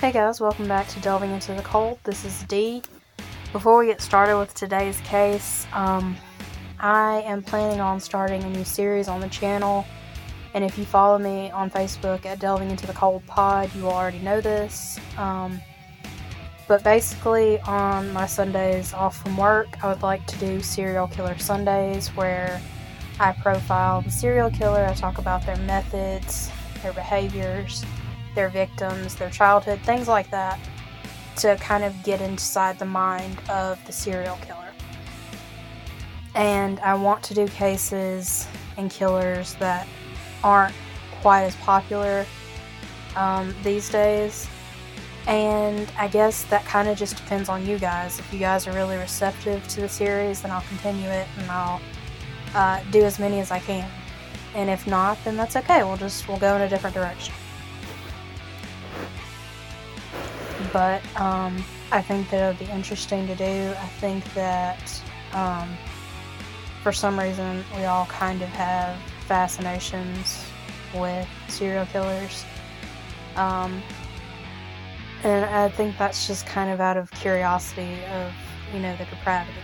Hey guys, welcome back to Delving Into the Cold. This is Dee. Before we get started with today's case, I am planning on starting a new series on the channel, and if you follow me on Facebook at Delving Into the Cold Pod, you already know this. But basically, on my Sundays off from work, I would like to do Serial Killer Sundays, where I profile the serial killer. I talk about their methods, their behaviors, their victims, their childhood, things like that, to kind of get inside the mind of the serial killer. And I want to do cases and killers that aren't quite as popular these days. And I guess that kind of just depends on you guys. If you guys are really receptive to the series, then I'll continue it and I'll do as many as I can. And if not, then that's okay. We'll go in a different direction. But I think that it would be interesting to do. I think that for some reason we all kind of have fascinations with serial killers. And I think that's just kind of out of curiosity of, the depravity.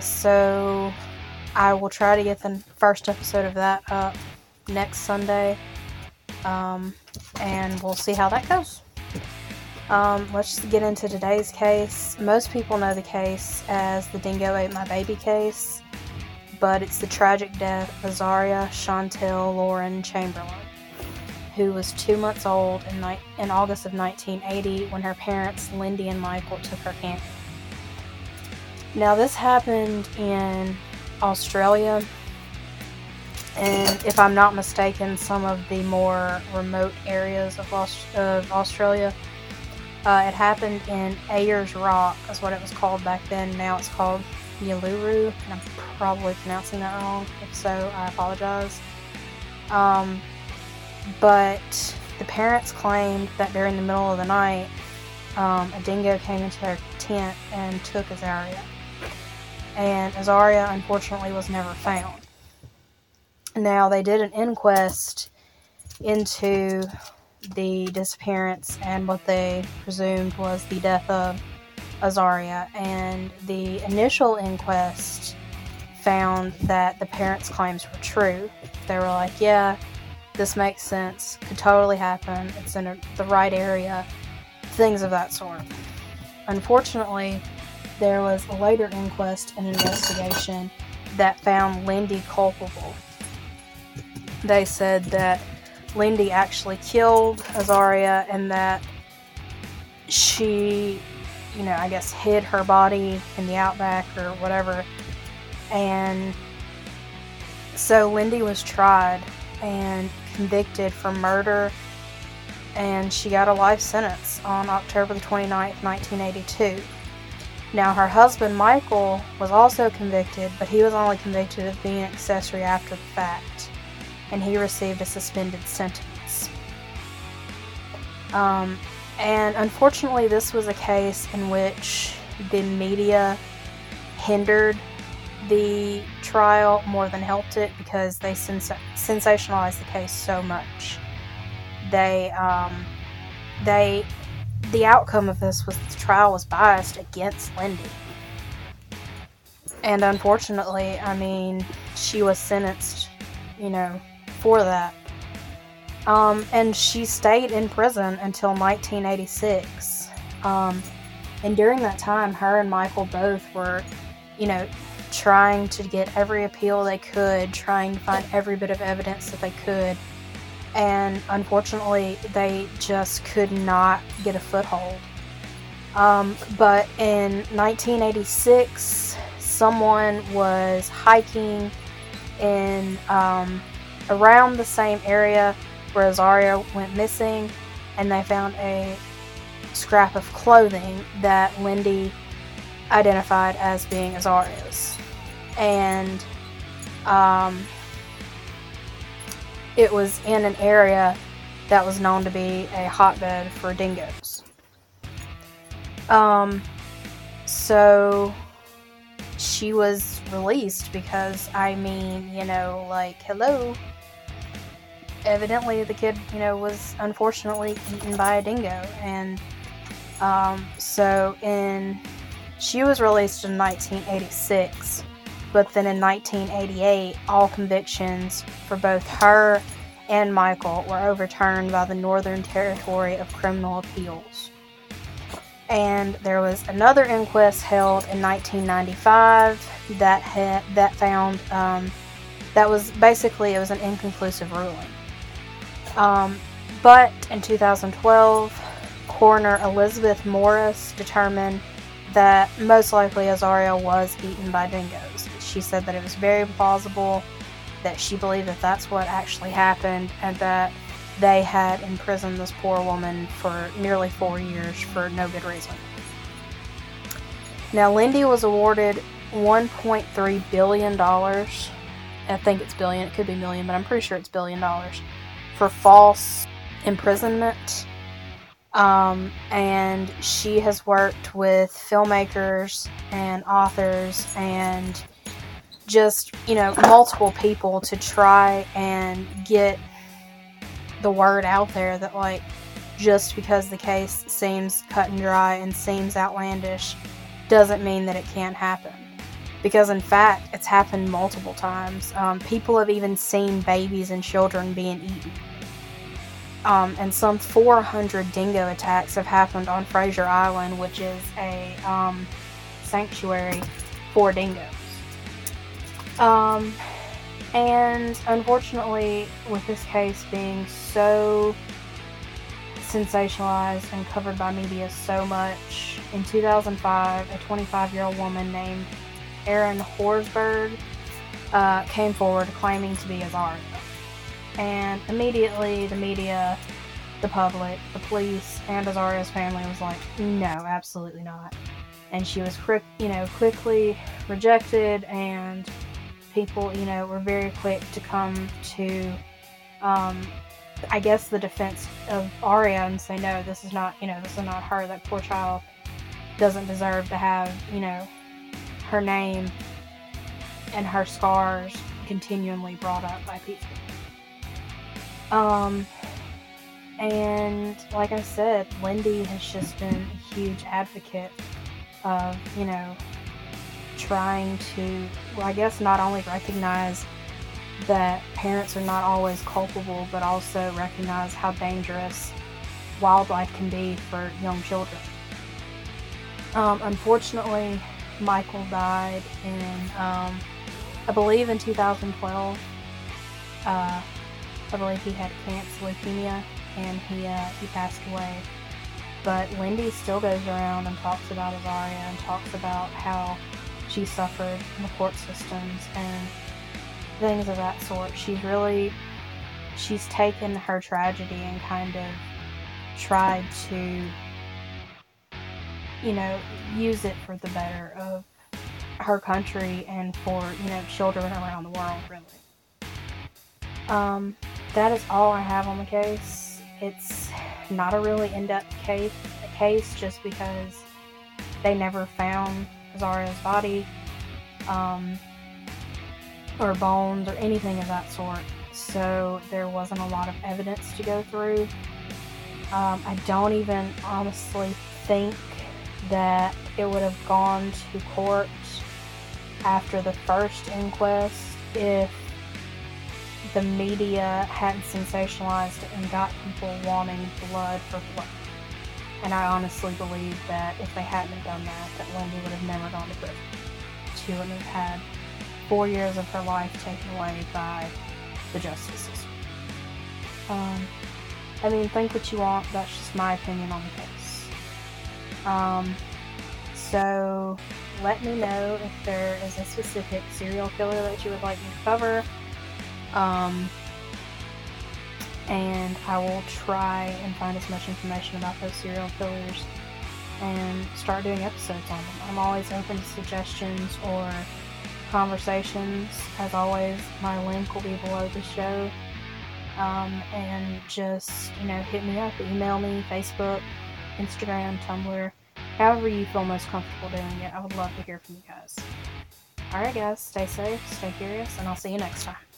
So I will try to get the first episode of that up next Sunday. And we'll see how that goes. Let's just get into today's case. Most people know the case as the Dingo Ate My Baby case, but it's the tragic death of Azaria Chantel Lauren Chamberlain, who was 2 months old in August of 1980 when her parents, Lindy and Michael, took her camping. Now, this happened in Australia, and if I'm not mistaken, some of the more remote areas of Australia. It happened in Ayers Rock, is what it was called back then. Now it's called Yaluru, and I'm probably pronouncing that wrong. If so, I apologize. But the parents claimed that during the middle of the night, a dingo came into their tent and took Azaria. And Azaria, unfortunately, was never found. Now, they did an inquest into the disappearance and what they presumed was the death of Azaria, and the initial inquest found that the parents' claims were true. They were like, yeah, this makes sense, could totally happen, it's in the right area, things of that sort. Unfortunately, there was a later inquest and investigation that found Lindy culpable. They said that Lindy actually killed Azaria and that she, I guess hid her body in the outback or whatever. And so Lindy was tried and convicted for murder, and she got a life sentence on October the 29th, 1982. Now, her husband, Michael, was also convicted, but he was only convicted of being an accessory after the fact, and he received a suspended sentence. And unfortunately, this was a case in which the media hindered the trial more than helped it, because they sensationalized the case so much. The outcome of this was the trial was biased against Lindy. And unfortunately, she was sentenced, for that. And she stayed in prison until 1986. And during that time, her and Michael both were, trying to get every appeal they could, trying to find every bit of evidence that they could. And unfortunately, they just could not get a foothold. But in 1986, someone was hiking in around the same area where Azaria went missing, and they found a scrap of clothing that Lindy identified as being Azaria's. And it was in an area that was known to be a hotbed for dingoes. So she was released because hello. evidently the kid, was unfortunately eaten by a dingo, and she was released in 1986, but then in 1988, all convictions for both her and Michael were overturned by the Northern Territory of Criminal Appeals. And there was another inquest held in 1995 that was an inconclusive ruling. But in 2012, coroner Elizabeth Morris determined that most likely Azaria was eaten by dingoes. She said that it was very plausible, that she believed that that's what actually happened, and that they had imprisoned this poor woman for nearly 4 years for no good reason. Now, Lindy was awarded $1.3 billion. I think it's billion. It could be million, but I'm pretty sure it's $1 billion for false imprisonment. And she has worked with filmmakers and authors and just, multiple people to try and get the word out there that, just because the case seems cut and dry and seems outlandish doesn't mean that it can't happen. Because, in fact, it's happened multiple times. People have even seen babies and children being eaten. And some 400 dingo attacks have happened on Fraser Island, which is a sanctuary for dingoes. And unfortunately, with this case being so sensationalized and covered by media so much, in 2005, a 25-year-old woman named Aaron Horsberg came forward claiming to be Azaria. And immediately, the media, the public, the police, and Azaria's family was like, no, absolutely not. And she was, quickly rejected, and people, were very quick to come to, the defense of Aria and say, no, this is not, this is not her. That poor child doesn't deserve to have, her name and her scars continually brought up by people. And like I said, Lindy has just been a huge advocate of, trying to, not only recognize that parents are not always culpable, but also recognize how dangerous wildlife can be for young children. Unfortunately, Michael died in, in 2012. I believe he had cancer, leukemia, and he passed away. But Lindy still goes around and talks about Azaria and talks about how she suffered in the court systems and things of that sort. She's taken her tragedy and kind of tried to, use it for the better of her country and for, children around the world, really. That is all I have on the case. It's not a really in-depth case just because they never found Azaria's body, or bones or anything of that sort. So there wasn't a lot of evidence to go through. I don't even honestly think that it would have gone to court after the first inquest if the media hadn't sensationalized it and got people wanting blood for blood. And I honestly believe that if they hadn't done that Lindy would have never gone to prison. She would have had 4 years of her life taken away by the justice system. Think what you want, that's just my opinion on the case. So let me know if there is a specific serial killer that you would like me to cover. And I will try and find as much information about those serial killers and start doing episodes on them. I'm always open to suggestions or conversations. As always, my link will be below the show. And just, hit me up, email me, Facebook, Instagram, Tumblr, however you feel most comfortable doing it. I would love to hear from you guys. Alright guys, stay safe, stay curious, and I'll see you next time.